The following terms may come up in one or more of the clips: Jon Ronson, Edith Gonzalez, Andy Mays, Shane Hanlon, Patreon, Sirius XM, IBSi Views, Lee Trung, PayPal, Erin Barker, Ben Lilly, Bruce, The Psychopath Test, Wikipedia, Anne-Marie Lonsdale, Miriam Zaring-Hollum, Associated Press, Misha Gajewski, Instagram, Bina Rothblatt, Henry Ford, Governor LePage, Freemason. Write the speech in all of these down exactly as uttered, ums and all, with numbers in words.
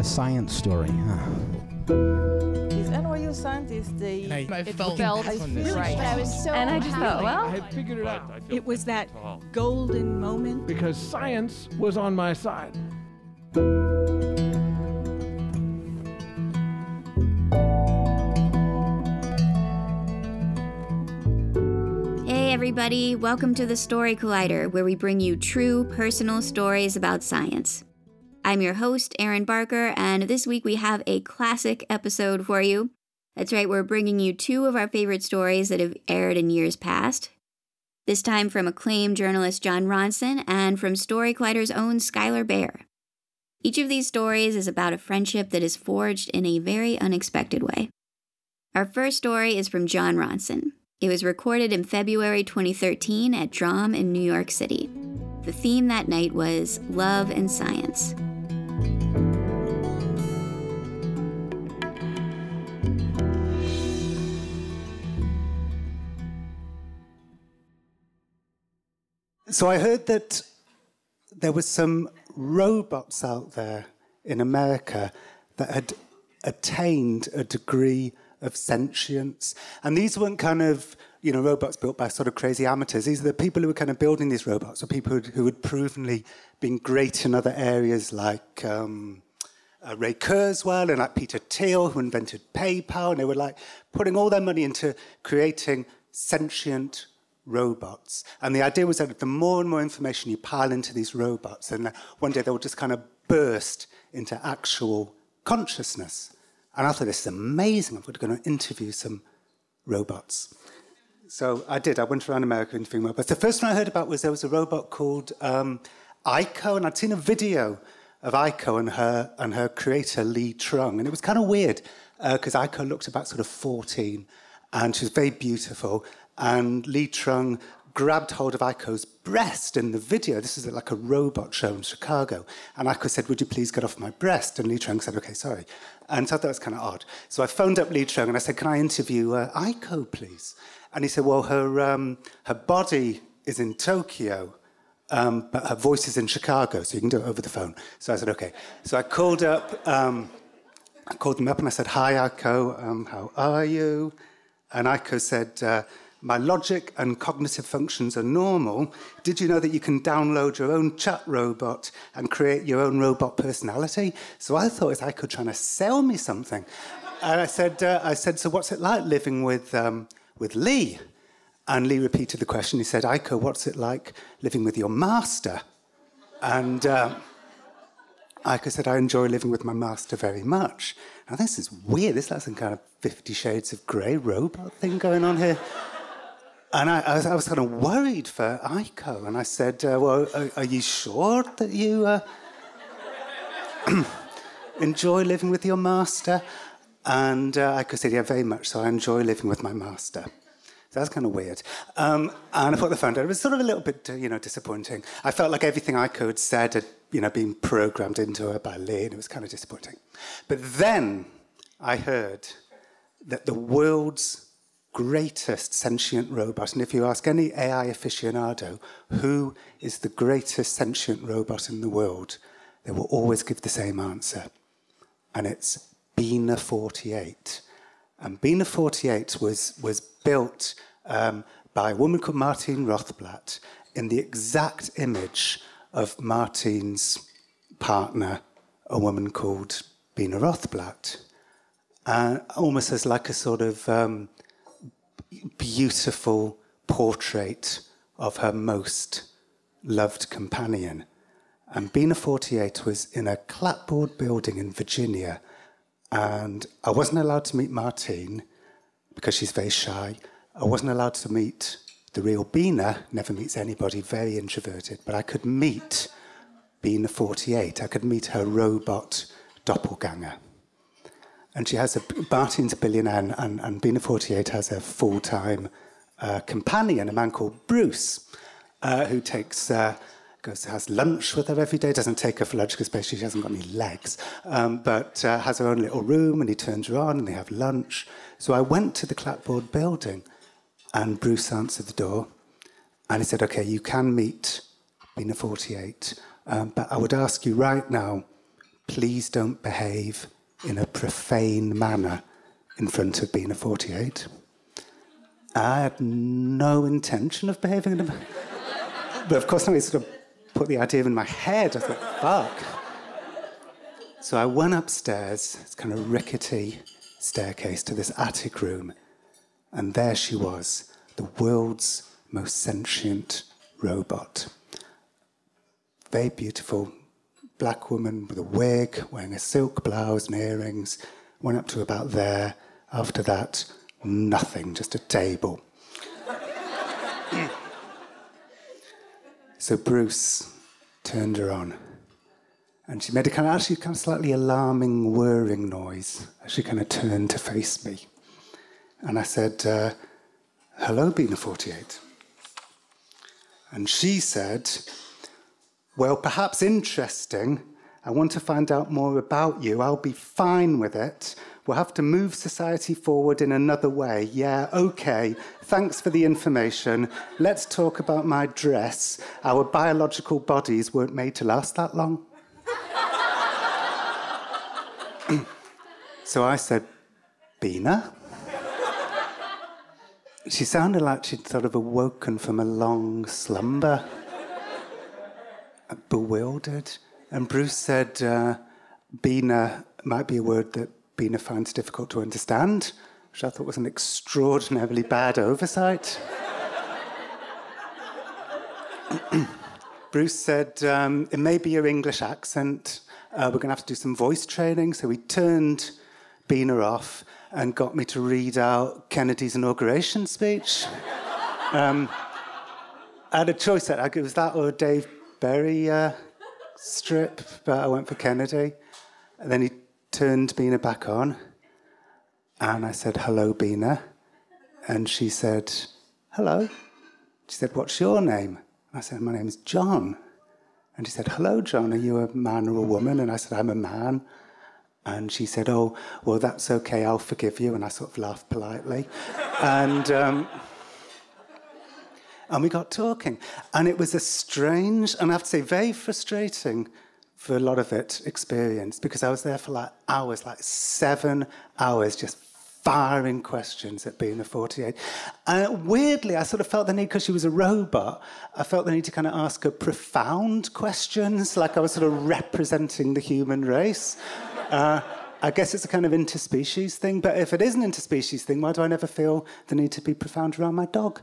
A science story, huh? These N Y U scientists, they and I, and I it felt, felt I really right. I was so and I just thought, well, I had figured it out. It was that golden moment because science was on my side. Hey everybody, welcome to the Story Collider, where we bring you true personal stories about science. I'm your host, Erin Barker, and this week we have a classic episode for you. That's right, we're bringing you two of our favorite stories that have aired in years past. This time from acclaimed journalist Jon Ronson and from Story Collider's own Skylar Bayer. Each of these stories is about a friendship that is forged in a very unexpected way. Our first story is from Jon Ronson. It was recorded in February twenty thirteen at Drom in New York City. The theme that night was love and science. So I heard that there were some robots out there in America that had attained a degree of sentience. And these weren't kind of, you know, robots built by sort of crazy amateurs. These are the people who were kind of building these robots, or people who'd, who had provenly been great in other areas like um, uh, Ray Kurzweil and like Peter Thiel, who invented PayPal. And they were like putting all their money into creating sentient robots. And the idea was that the more and more information you pile into these robots, then one day they will just kind of burst into actual consciousness. And I thought, this is amazing. I'm going to interview some robots. So I did. I went around America interviewing robots. The first one I heard about was there was a robot called um, Aiko, and I'd seen a video of Aiko and her and her creator, Lee Trung. And it was kind of weird, because uh, Aiko looked about sort of fourteen, and she was very beautiful. And Lee Trung grabbed hold of Aiko's breast in the video. This is like a robot show in Chicago. And Aiko said, would you please get off my breast? And Lee Trung said, okay, sorry. And so I thought that was kind of odd. So I phoned up Lee Trung and I said, can I interview uh, Aiko, please? And he said, well, her um, her body is in Tokyo, um, but her voice is in Chicago, so you can do it over the phone. So I said, okay. So I called up, um, I called them up and I said, hi, Aiko, um, how are you? And Aiko said, uh, my logic and cognitive functions are normal. Did you know that you can download your own chat robot and create your own robot personality? So I thought it was Aiko trying to sell me something. And I said, uh, I said, so what's it like living with um, with Lee? And Lee repeated the question. He said, Aiko, what's it like living with your master? And uh, Aiko said, I enjoy living with my master very much. Now, this is weird. This is some kind of Fifty Shades of Grey robot thing going on here. And I, I, was, I was kind of worried for Aiko, and I said, uh, well, are, are you sure that you uh, enjoy living with your master? And uh, Aiko said, yeah, very much so. I enjoy living with my master. So that's kind of weird. Um, and I put the phone down. It was sort of a little bit, you know, disappointing. I felt like everything Aiko had said had, you know, been programmed into her by Lee, and it was kind of disappointing. But then I heard that the world's greatest sentient robot. And if you ask any A I aficionado, who is the greatest sentient robot in the world, they will always give the same answer. And it's Bina forty-eight. And Bina forty-eight was, was built um, by a woman called Martine Rothblatt in the exact image of Martine's partner, a woman called Bina Rothblatt. Uh, almost as like a sort of um, beautiful portrait of her most loved companion. And Bina forty-eight was in a clapboard building in Virginia, and I wasn't allowed to meet Martine because she's very shy. I wasn't allowed to meet the real Bina, never meets anybody, very introverted, but I could meet Bina forty-eight. I could meet her robot doppelganger. And she has a, Martine's a billionaire, and, and, and Bina forty-eight has a full-time uh, companion, a man called Bruce, uh, who takes, uh, goes has lunch with her every day, doesn't take her for lunch because basically she hasn't got any legs, um, but uh, has her own little room, and he turns her on, and they have lunch. So I went to the clapboard building, and Bruce answered the door, and he said, okay, you can meet Bina forty-eight, um, but I would ask you right now, please don't behave in a profane manner in front of Bina forty-eight. I had no intention of behaving in a... But of course, somebody sort of put the idea in my head. I thought, fuck. So I went upstairs, it's kind of rickety staircase, to this attic room, and there she was, the world's most sentient robot. Very beautiful black woman with a wig, wearing a silk blouse and earrings. Went up to about there. After that, nothing, just a table. So Bruce turned her on, and she made a kind of, actually kind of slightly alarming whirring noise as she kind of turned to face me. And I said, uh, hello, Bina forty-eight. And she said, well, perhaps interesting. I want to find out more about you. I'll be fine with it. We'll have to move society forward in another way. Yeah, okay. Thanks for the information. Let's talk about my dress. Our biological bodies weren't made to last that long. So I said, Bina? She sounded like she'd sort of awoken from a long slumber. Bewildered. And Bruce said, uh, Bina might be a word that Bina finds difficult to understand, which I thought was an extraordinarily bad oversight. Bruce said, um, it may be your English accent. Uh, we're going to have to do some voice training. So he turned Bina off and got me to read out Kennedy's inauguration speech. um, I had a choice. It was that or Dave Berry uh, strip, but I went for Kennedy. And then he turned Bina back on, and I said, hello, Bina. And she said, hello. She said, what's your name? I said, my name's John. And she said, hello, John, are you a man or a woman? And I said, I'm a man. And she said, oh, well, that's okay, I'll forgive you. And I sort of laughed politely. and... Um, And we got talking. And it was a strange, and I have to say, very frustrating for a lot of it, experience, because I was there for like hours, like seven hours, just firing questions at Bina forty-eight. And weirdly, I sort of felt the need, because she was a robot, I felt the need to kind of ask her profound questions, like I was sort of representing the human race. Uh, I guess it's a kind of interspecies thing, but if it is an interspecies thing, why do I never feel the need to be profound around my dog?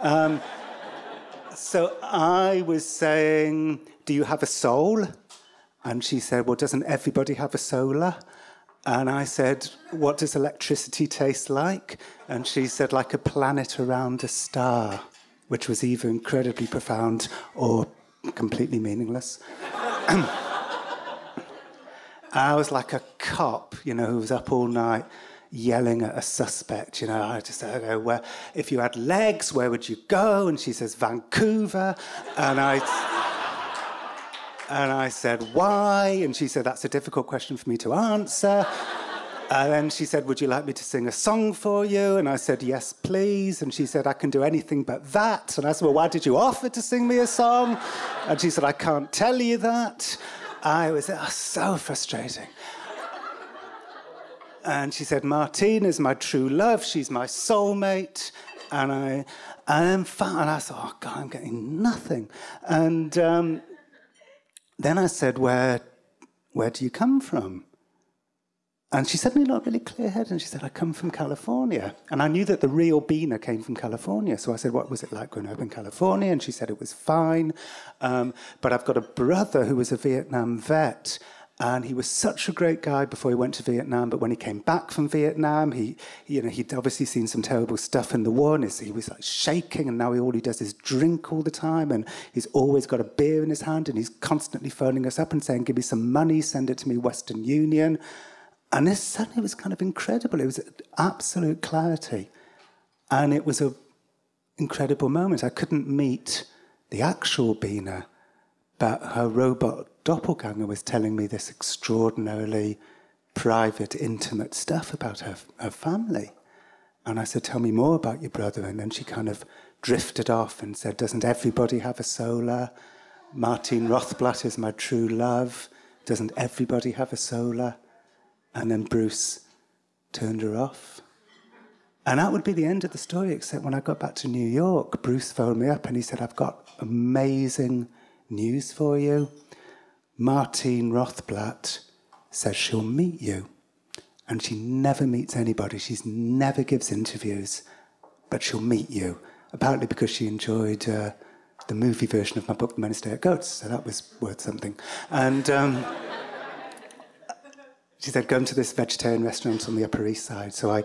Um, so I was saying, do you have a soul? And she said, well, doesn't everybody have a solar? And I said, what does electricity taste like? And she said, like a planet around a star, which was either incredibly profound or completely meaningless. I was like a cop, you know, who was up all night yelling at a suspect, you know, I just said, okay, where, if you had legs, where would you go? And she says, Vancouver. And I, and I said, why? And she said, that's a difficult question for me to answer. And then she said, would you like me to sing a song for you? And I said, yes, please. And she said, I can do anything but that. And I said, well, why did you offer to sing me a song? And she said, I can't tell you that. I was, oh, so frustrating. And she said, Martine is my true love. She's my soulmate. And I, and, and I thought, oh, God, I'm getting nothing. And um, then I said, where, where do you come from? And she suddenly looked really clear-headed, and she said, I come from California. And I knew that the real Bina came from California. So I said, what was it like growing up in California? And she said, it was fine. Um, but I've got a brother who was a Vietnam vet, And he was such a great guy before he went to Vietnam. But when he came back from Vietnam, he, you know, he'd obviously seen some terrible stuff in the war. And he was like shaking. And now he, all he does is drink all the time. And he's always got a beer in his hand. And he's constantly phoning us up and saying, give me some money, send it to me, Western Union. And this suddenly was kind of incredible. It was absolute clarity. And it was an incredible moment. I couldn't meet the actual Bina, but her robot doppelganger was telling me this extraordinarily private, intimate stuff about her, her family. And I said, tell me more about your brother. And then she kind of drifted off and said, doesn't everybody have a solar? Martine Rothblatt is my true love. Doesn't everybody have a solar? And then Bruce turned her off. And that would be the end of the story, except when I got back to New York, Bruce phoned me up and he said, I've got amazing news for you. Martine Rothblatt says she'll meet you, and she never meets anybody. She never gives interviews, but she'll meet you, apparently because she enjoyed uh, the movie version of my book, Men Who Stare at Goats, so that was worth something. And um, she said, go to this vegetarian restaurant on the Upper East Side. So I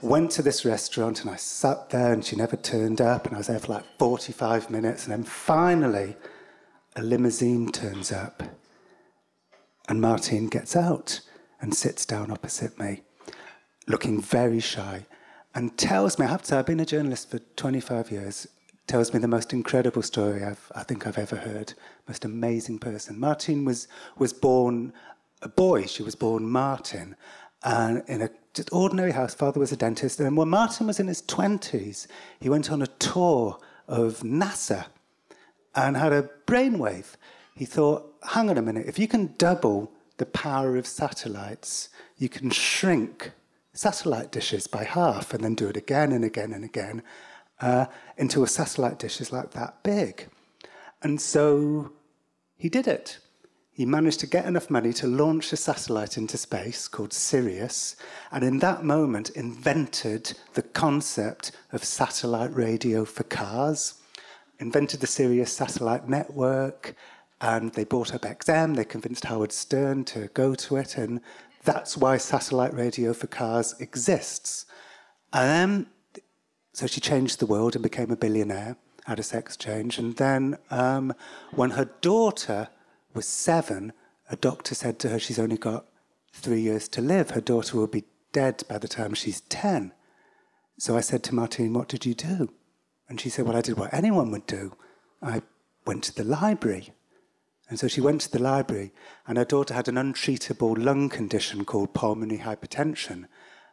went to this restaurant, and I sat there, and she never turned up, and I was there for like forty-five minutes, and then finally a limousine turns up. And Martine gets out and sits down opposite me, looking very shy, and tells me, I have to say, I've been a journalist for twenty-five years, tells me the most incredible story I've, I think I've ever heard, most amazing person. Martine was, was born a boy, she was born Martin, and in a just ordinary house, father was a dentist, and when Martin was in his twenties, he went on a tour of NASA and had a brainwave. He thought, hang on a minute, if you can double the power of satellites, you can shrink satellite dishes by half and then do it again and again and again uh, until a satellite dish is like that big. And so he did it. He managed to get enough money to launch a satellite into space called Sirius, and in that moment invented the concept of satellite radio for cars, invented the Sirius satellite network, and they bought up X M, they convinced Howard Stern to go to it, and that's why satellite radio for cars exists. And then, so she changed the world and became a billionaire, had a sex change, and then um, when her daughter was seven, a doctor said to her, she's only got three years to live, her daughter will be dead by the time she's ten. So I said to Martine, what did you do? And she said, well, I did what anyone would do. I went to the library. And so she went to the library, and her daughter had an untreatable lung condition called pulmonary hypertension.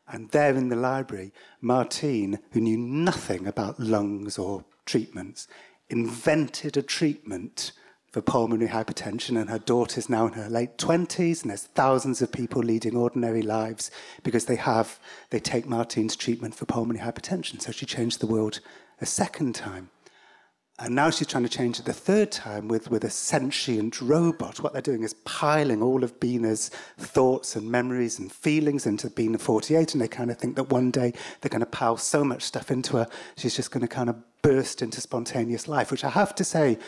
And there in the library, Martine, who knew nothing about lungs or treatments, invented a treatment for pulmonary hypertension, and her daughter's now in her late twenties, and there's thousands of people leading ordinary lives because they have, they take Martine's treatment for pulmonary hypertension. So she changed the world a second time. And now she's trying to change it the third time with, with a sentient robot. What they're doing is piling all of Bina's thoughts and memories and feelings into Bina forty-eight, and they kind of think that one day they're going to pile so much stuff into her, she's just going to kind of burst into spontaneous life, which I have to say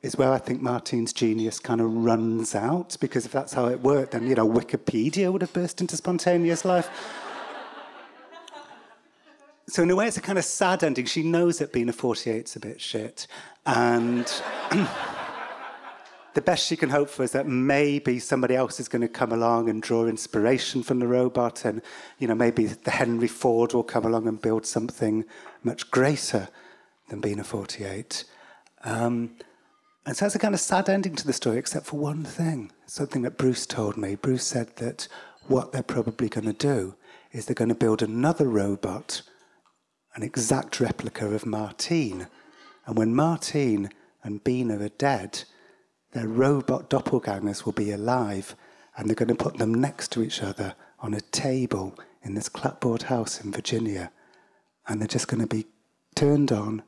is where I think Martine's genius kind of runs out, because if that's how it worked, then, you know, Wikipedia would have burst into spontaneous life. So in a way, it's a kind of sad ending. She knows that Bina forty-eight's a bit shit. And the best she can hope for is that maybe somebody else is going to come along and draw inspiration from the robot. And, you know, maybe the Henry Ford will come along and build something much greater than Bina forty-eight. Um, and so it's a kind of sad ending to the story, except for one thing, something that Bruce told me. Bruce said that what they're probably going to do is they're going to build another robot, an exact replica of Martine. And when Martine and Bina are dead, their robot doppelgangers will be alive, and they're going to put them next to each other on a table in this clapboard house in Virginia. And they're just going to be turned on,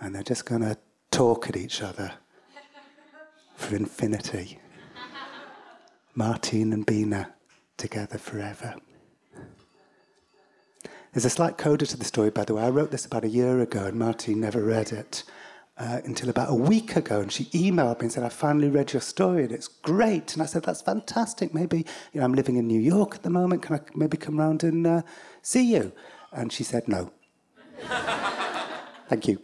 and they're just going to talk at each other for infinity. Martine and Bina together forever. There's a slight coda to the story, by the way. I wrote this about a year ago, and Martine never read it. uh, until about a week ago, and she emailed me and said, I finally read your story, and it's great. And I said, that's fantastic. Maybe, you know, I'm living in New York at the moment. Can I maybe come round and uh, see you? And she said, no. Thank you.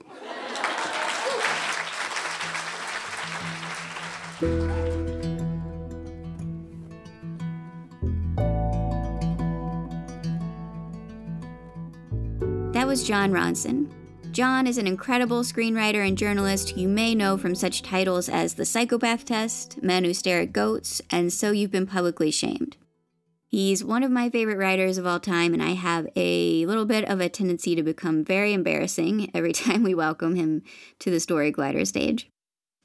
That was Jon Ronson. Jon is an incredible screenwriter and journalist you may know from such titles as The Psychopath Test, Men Who Stare at Goats, and So You've Been Publicly Shamed. He's one of my favorite writers of all time, and I have a little bit of a tendency to become very embarrassing every time we welcome him to the Story Collider stage.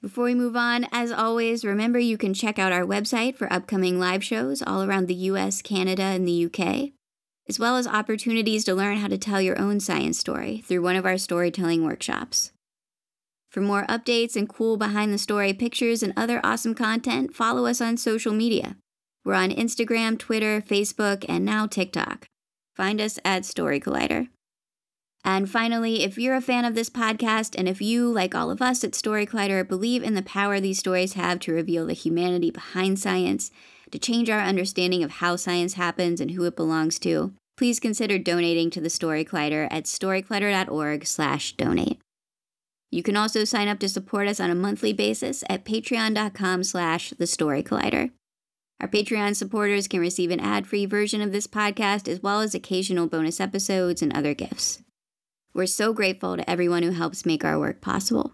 Before we move on, as always, remember you can check out our website for upcoming live shows all around the U S, Canada, and the U K, as well as opportunities to learn how to tell your own science story through one of our storytelling workshops. For more updates and cool behind-the-story pictures and other awesome content, follow us on social media. We're on Instagram, Twitter, Facebook, and now TikTok. Find us at Story Collider. And finally, if you're a fan of this podcast, and if you, like all of us at Story Collider, believe in the power these stories have to reveal the humanity behind science, to change our understanding of how science happens and who it belongs to, please consider donating to the Story Collider at story collider dot org slash donate. You can also sign up to support us on a monthly basis at patreon dot com slash the story collider. Our Patreon supporters can receive an ad-free version of this podcast, as well as occasional bonus episodes and other gifts. We're so grateful to everyone who helps make our work possible.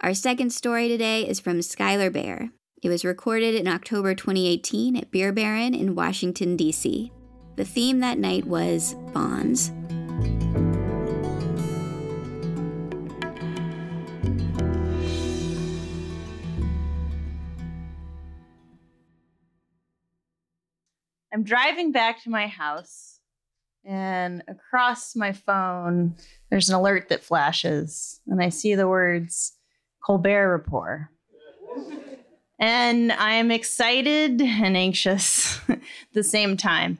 Our second story today is from Skylar Bayer. It was recorded in October twenty eighteen at Beer Baron in Washington, D C. The theme that night was bonds. I'm driving back to my house, and across my phone, there's an alert that flashes, and I see the words, Colbert Report. And I'm excited and anxious at the same time.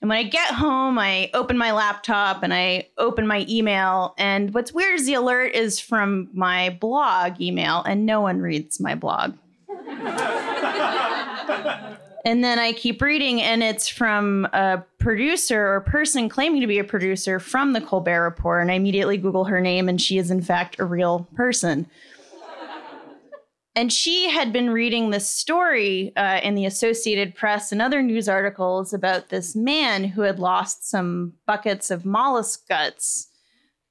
And when I get home, I open my laptop and I open my email. And what's weird is the alert is from my blog email, and no one reads my blog. And then I keep reading, and it's from a producer or person claiming to be a producer from the Colbert Report. And I immediately Google her name, and she is, in fact, a real person. And she had been reading this story uh, in the Associated Press and other news articles about this man who had lost some buckets of mollusk guts.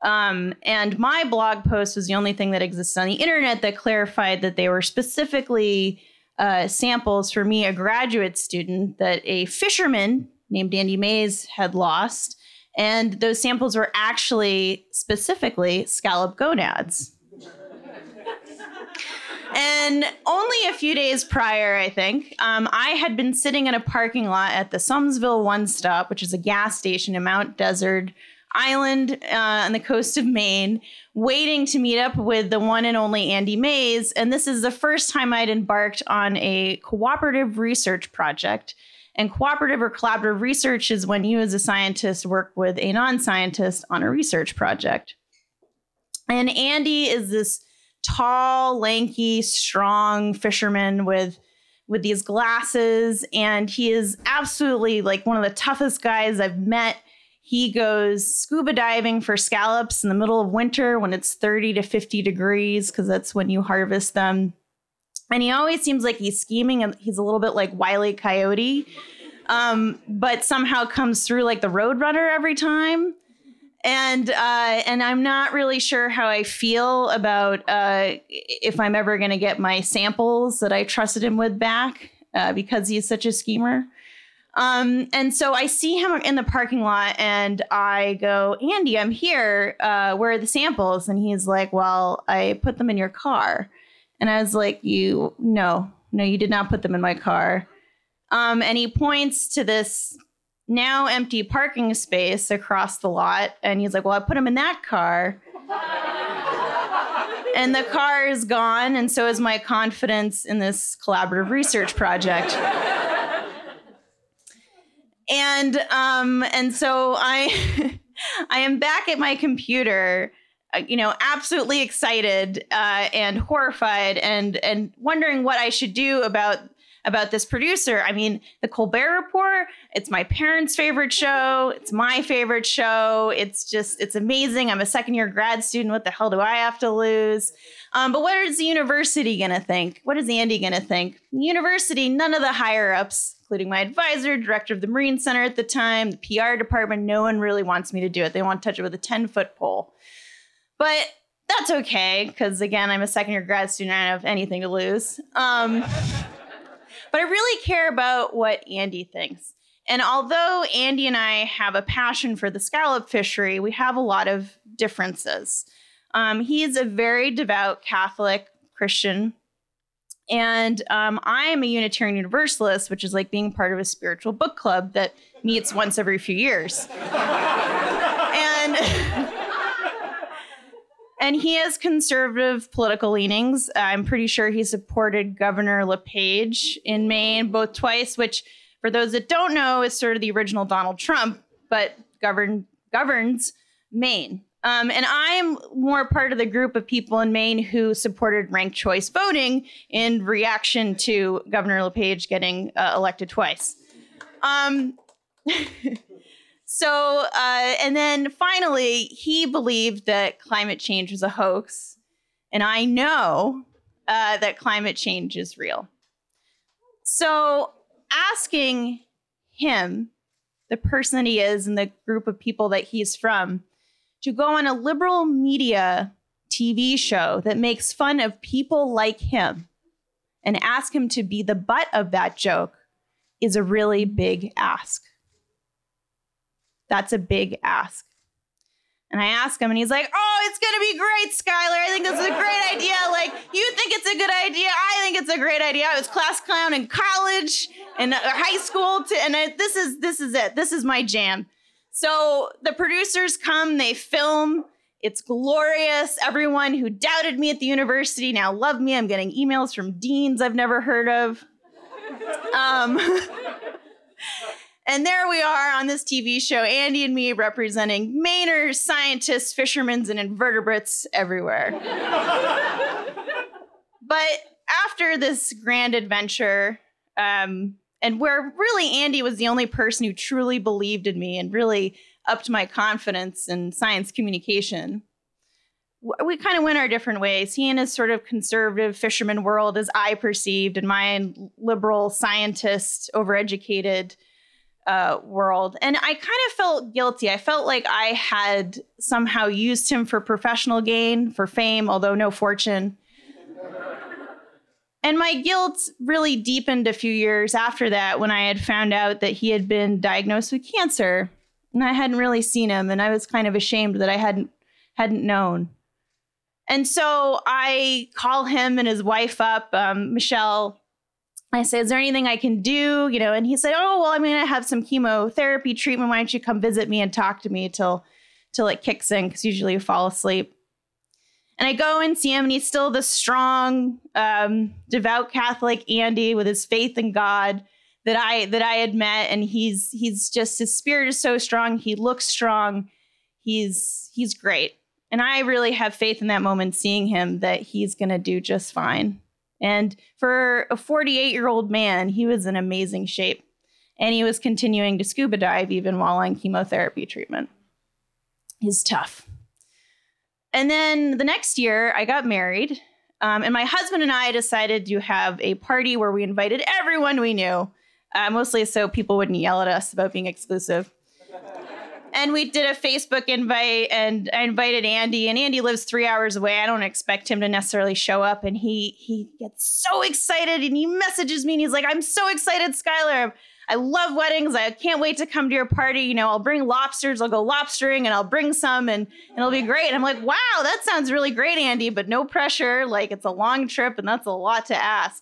Um, and my blog post was the only thing that exists on the internet that clarified that they were specifically uh, samples for me, a graduate student, that a fisherman named Andy Mays had lost. And those samples were actually specifically scallop gonads. And only a few days prior, I think, um, I had been sitting in a parking lot at the Somesville One Stop, which is a gas station in Mount Desert Island uh, on the coast of Maine, waiting to meet up with the one and only Andy Mays. And this is the first time I'd embarked on a cooperative research project. And cooperative or collaborative research is when you as a scientist work with a non-scientist on a research project. And Andy is this tall, lanky, strong fisherman with with these glasses. And he is absolutely like one of the toughest guys I've met. He goes scuba diving for scallops in the middle of winter when it's thirty to fifty degrees, because that's when you harvest them. And he always seems like he's scheming, and he's a little bit like Wile E. Coyote, um, but somehow comes through like the Roadrunner every time. And uh, and I'm not really sure how I feel about uh, if I'm ever going to get my samples that I trusted him with back uh, because he's such a schemer. Um, and so I see him in the parking lot and I go, Andy, I'm here. Uh, where are the samples? And he's like, well, I put them in your car. And I was like, you, no, no, you did not put them in my car. Um, and he points to this now empty parking space across the lot. And he's like, well, I put them in that car. And the car is gone. And so is my confidence in this collaborative research project. And um, and so I I am back at my computer, you know, absolutely excited uh, and horrified and and wondering what I should do about about this producer. I mean, The Colbert Report, it's my parents' favorite show. It's my favorite show. It's just, it's amazing. I'm a second year grad student. What the hell do I have to lose? Um, but what is the university going to think? What is Andy going to think? University, none of the higher ups, including my advisor, director of the Marine Center at the time, the P R department, no one really wants me to do it. They want to touch it with a ten foot pole. But that's okay, because again, I'm a second year grad student. I don't have anything to lose. Um, But I really care about what Andy thinks. And although Andy and I have a passion for the scallop fishery, we have a lot of differences. Um, he is a very devout Catholic Christian. And um, I am a Unitarian Universalist, which is like being part of a spiritual book club that meets once every few years. and... And he has conservative political leanings. I'm pretty sure he supported Governor LePage in Maine both twice, which for those that don't know is sort of the original Donald Trump, but govern, governs Maine. Um, and I'm more part of the group of people in Maine who supported ranked choice voting in reaction to Governor LePage getting uh, elected twice. Um, So, uh, and then finally, he believed that climate change was a hoax. And I know uh, that climate change is real. So asking him, the person that he is and the group of people that he's from, to go on a liberal media T V show that makes fun of people like him and ask him to be the butt of that joke is a really big ask. That's a big ask. And I ask him and he's like, oh, it's going to be great, Skylar. I think this is a great idea. Like, you think it's a good idea. I think it's a great idea. I was class clown in college and high school. To, and I, this is this is it. This is my jam. So the producers come, they film. It's glorious. Everyone who doubted me at the university now love me. I'm getting emails from deans I've never heard of. Um... And there we are on this T V show, Andy and me representing Mainers, scientists, fishermen, and invertebrates everywhere. But after this grand adventure, um, and where really Andy was the only person who truly believed in me and really upped my confidence in science communication, we kind of went our different ways. He in his sort of conservative fisherman world, as I perceived, and my liberal scientist, overeducated Uh, world. And I kind of felt guilty. I felt like I had somehow used him for professional gain, for fame, although no fortune. And my guilt really deepened a few years after that when I had found out that he had been diagnosed with cancer and I hadn't really seen him. And I was kind of ashamed that I hadn't hadn't known. And so I call him and his wife up, um, Michelle. I said, is there anything I can do? You know, and he said, oh, well, I'm going to have some chemotherapy treatment. Why don't you come visit me and talk to me till, till it kicks in? Because usually you fall asleep. And I go and see him, and he's still the strong, um, devout Catholic Andy with his faith in God that I that I had met. And he's he's just, his spirit is so strong. He looks strong. He's he's great. And I really have faith in that moment, seeing him, that he's going to do just fine. And for a forty-eight-year-old man, he was in amazing shape. And he was continuing to scuba dive even while on chemotherapy treatment. He's tough. And then the next year, I got married. Um, and my husband and I decided to have a party where we invited everyone we knew, uh, mostly so people wouldn't yell at us about being exclusive. And we did a Facebook invite, and I invited Andy, and Andy lives three hours away. I don't expect him to necessarily show up, and he he gets so excited, and he messages me, and he's like, I'm so excited, Skylar. I love weddings. I can't wait to come to your party. You know, I'll bring lobsters. I'll go lobstering and I'll bring some and, and it'll be great. And I'm like, wow, that sounds really great, Andy, but no pressure. Like, it's a long trip and that's a lot to ask.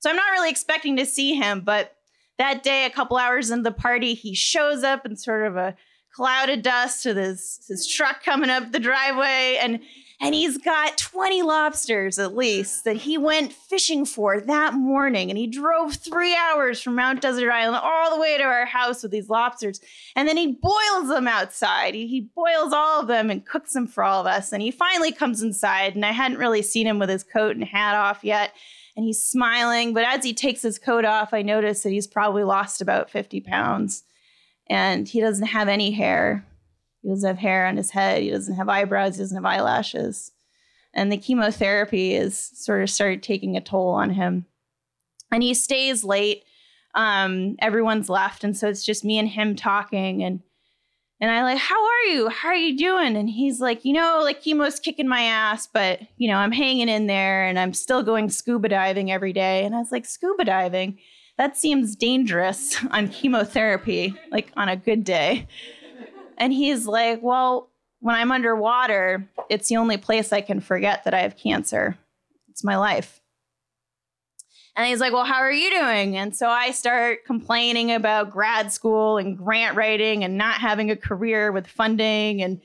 So I'm not really expecting to see him. But that day, a couple hours into the party, he shows up in sort of a cloud of dust with his, his truck coming up the driveway. And And he's got twenty lobsters, at least, that he went fishing for that morning. And he drove three hours from Mount Desert Island all the way to our house with these lobsters. And then he boils them outside. He, he boils all of them and cooks them for all of us. And he finally comes inside. And I hadn't really seen him with his coat and hat off yet. And he's smiling. But as he takes his coat off, I notice that he's probably lost about fifty pounds. And he doesn't have any hair. He doesn't have hair on his head. He doesn't have eyebrows. He doesn't have eyelashes. And the chemotherapy has sort of started taking a toll on him. And he stays late. Um, everyone's left. And so it's just me and him talking. And and I like, how are you? How are you doing? And he's like, you know, like chemo's kicking my ass, but, you know, I'm hanging in there and I'm still going scuba diving every day. And I was like, scuba diving? That seems dangerous on chemotherapy, like on a good day. And he's like, well, when I'm underwater, it's the only place I can forget that I have cancer. It's my life. And he's like, well, how are you doing? And so I start complaining about grad school and grant writing and not having a career with funding. And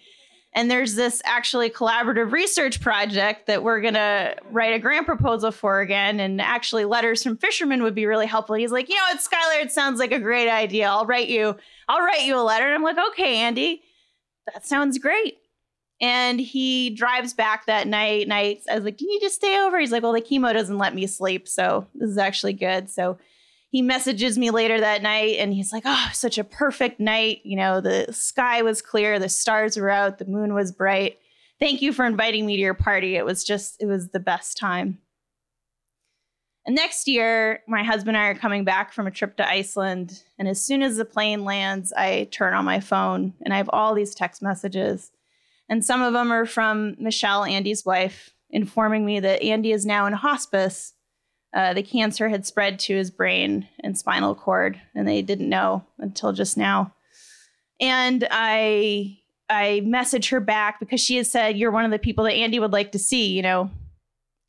and there's this actually collaborative research project that we're going to write a grant proposal for again. And actually letters from fishermen would be really helpful. He's like, you know what, Skylar, it sounds like a great idea. I'll write you. I'll write you a letter. And I'm like, okay, Andy, that sounds great. And he drives back that night. And I, I was like, do you need to stay over? He's like, well, the chemo doesn't let me sleep. So this is actually good. So he messages me later that night and he's like, oh, such a perfect night. You know, the sky was clear, the stars were out, the moon was bright. Thank you for inviting me to your party. It was just, it was the best time. And next year, my husband and I are coming back from a trip to Iceland. And as soon as the plane lands, I turn on my phone and I have all these text messages. And some of them are from Michelle, Andy's wife, informing me that Andy is now in hospice. Uh, the cancer had spread to his brain and spinal cord, and they didn't know until just now. And I I messaged her back because she had said, you're one of the people that Andy would like to see, you know,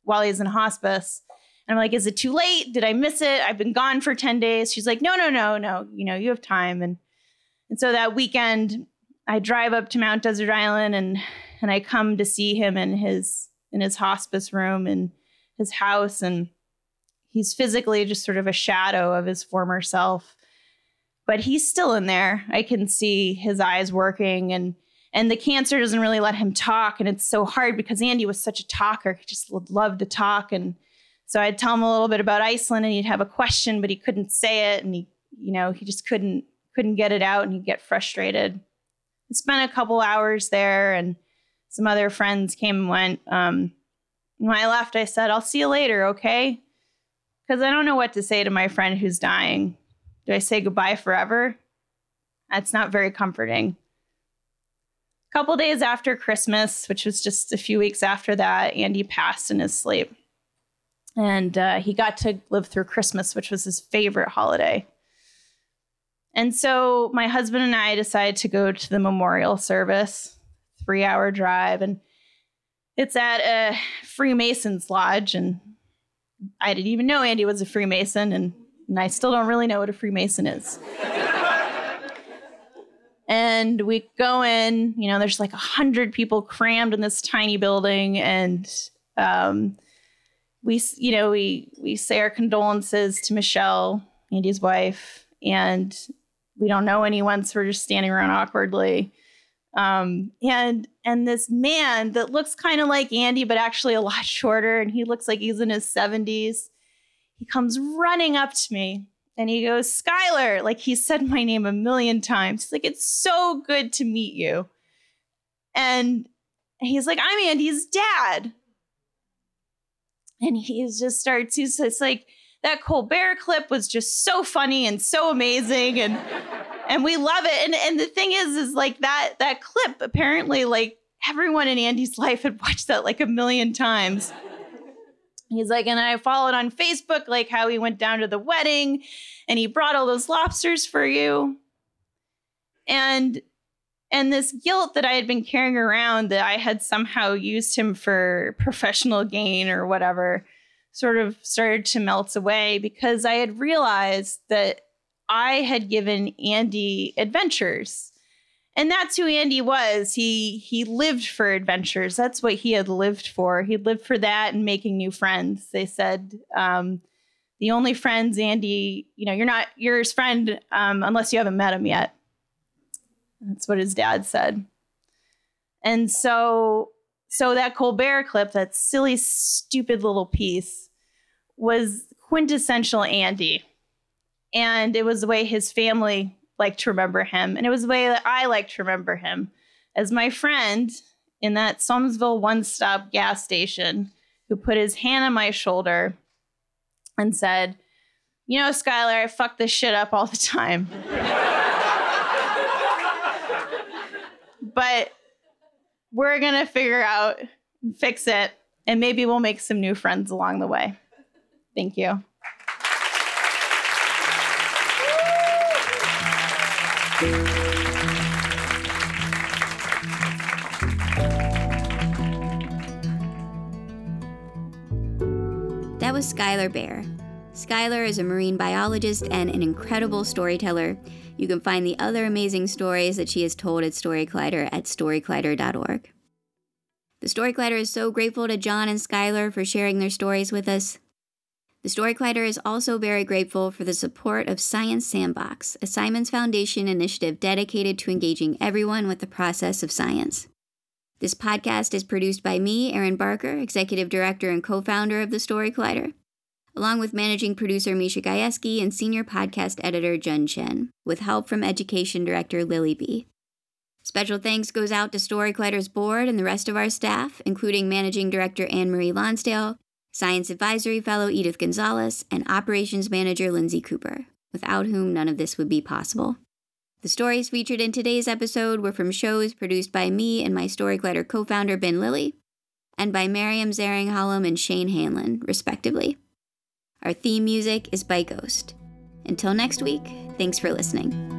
while he's in hospice. And I'm like, is it too late? Did I miss it? I've been gone for ten days. She's like, no, no, no, no. You know, you have time. And and so that weekend, I drive up to Mount Desert Island, and and I come to see him in his in his hospice room in his house, and he's physically just sort of a shadow of his former self, but he's still in there. I can see his eyes working, and and the cancer doesn't really let him talk. And it's so hard because Andy was such a talker. He just loved to talk. And so I'd tell him a little bit about Iceland and he'd have a question, but he couldn't say it. And he, you know, he just couldn't, couldn't get it out, and he'd get frustrated. I spent a couple hours there, and some other friends came and went. Um, when I left, I said, I'll see you later. Okay. Because I don't know what to say to my friend who's dying. Do I say goodbye forever? That's not very comforting. A couple days after Christmas, which was just a few weeks after that, Andy passed in his sleep. And uh, he got to live through Christmas, which was his favorite holiday. And so my husband and I decided to go to the memorial service, three-hour drive. And it's at a Freemason's lodge, and I didn't even know Andy was a Freemason, and, and I still don't really know what a Freemason is. And we go in, you know, there's like a hundred people crammed in this tiny building, and um, we, you know, we we say our condolences to Michelle, Andy's wife, and we don't know anyone, so we're just standing around awkwardly. Um, and, and this man that looks kind of like Andy, but actually a lot shorter. And he looks like he's in his seventies. He comes running up to me and he goes, Skylar, like he said my name a million times. He's like, it's so good to meet you. And he's like, I'm Andy's dad. And he just starts, he's just like, that Colbert clip was just so funny and so amazing. And, and we love it. And and the thing is, is like that, that clip, apparently like everyone in Andy's life had watched that like a million times. He's like, and I followed on Facebook, like how he went down to the wedding and he brought all those lobsters for you. And and this guilt that I had been carrying around that I had somehow used him for professional gain or whatever sort of started to melt away because I had realized that I had given Andy adventures. And that's who Andy was. He he lived for adventures. That's what he had lived for. He lived for that and making new friends. They said um, the only friends Andy, you know, you're not you're his friend um, unless you haven't met him yet. That's what his dad said. And so so that Colbert clip, that silly, stupid little piece, was quintessential Andy. And it was the way his family like to remember him. And it was the way that I like to remember him as my friend in that Somesville One Stop gas station who put his hand on my shoulder and said, you know, Skylar, I fuck this shit up all the time. But we're going to figure out and fix it. And maybe we'll make some new friends along the way. Thank you. That was Skylar Bayer. Skylar is a marine biologist and an incredible storyteller. You can find the other amazing stories that she has told at Story Collider at story collider dot org. The Story Collider is so grateful to Jon and Skylar for sharing their stories with us. The Story Collider is also very grateful for the support of Science Sandbox, a Simons Foundation initiative dedicated to engaging everyone with the process of science. This podcast is produced by me, Erin Barker, Executive Director and co-founder of the Story Collider, along with managing producer Misha Gajewski and senior podcast editor Jun Chen, with help from Education Director Lily B. Special thanks goes out to Story Collider's board and the rest of our staff, including Managing Director Anne-Marie Lonsdale, Science Advisory Fellow Edith Gonzalez, and Operations Manager Lindsay Cooper, without whom none of this would be possible. The stories featured in today's episode were from shows produced by me and my Story Collider co-founder Ben Lilly, and by Miriam Zaring-Hollum and Shane Hanlon, respectively. Our theme music is by Ghost. Until next week, thanks for listening.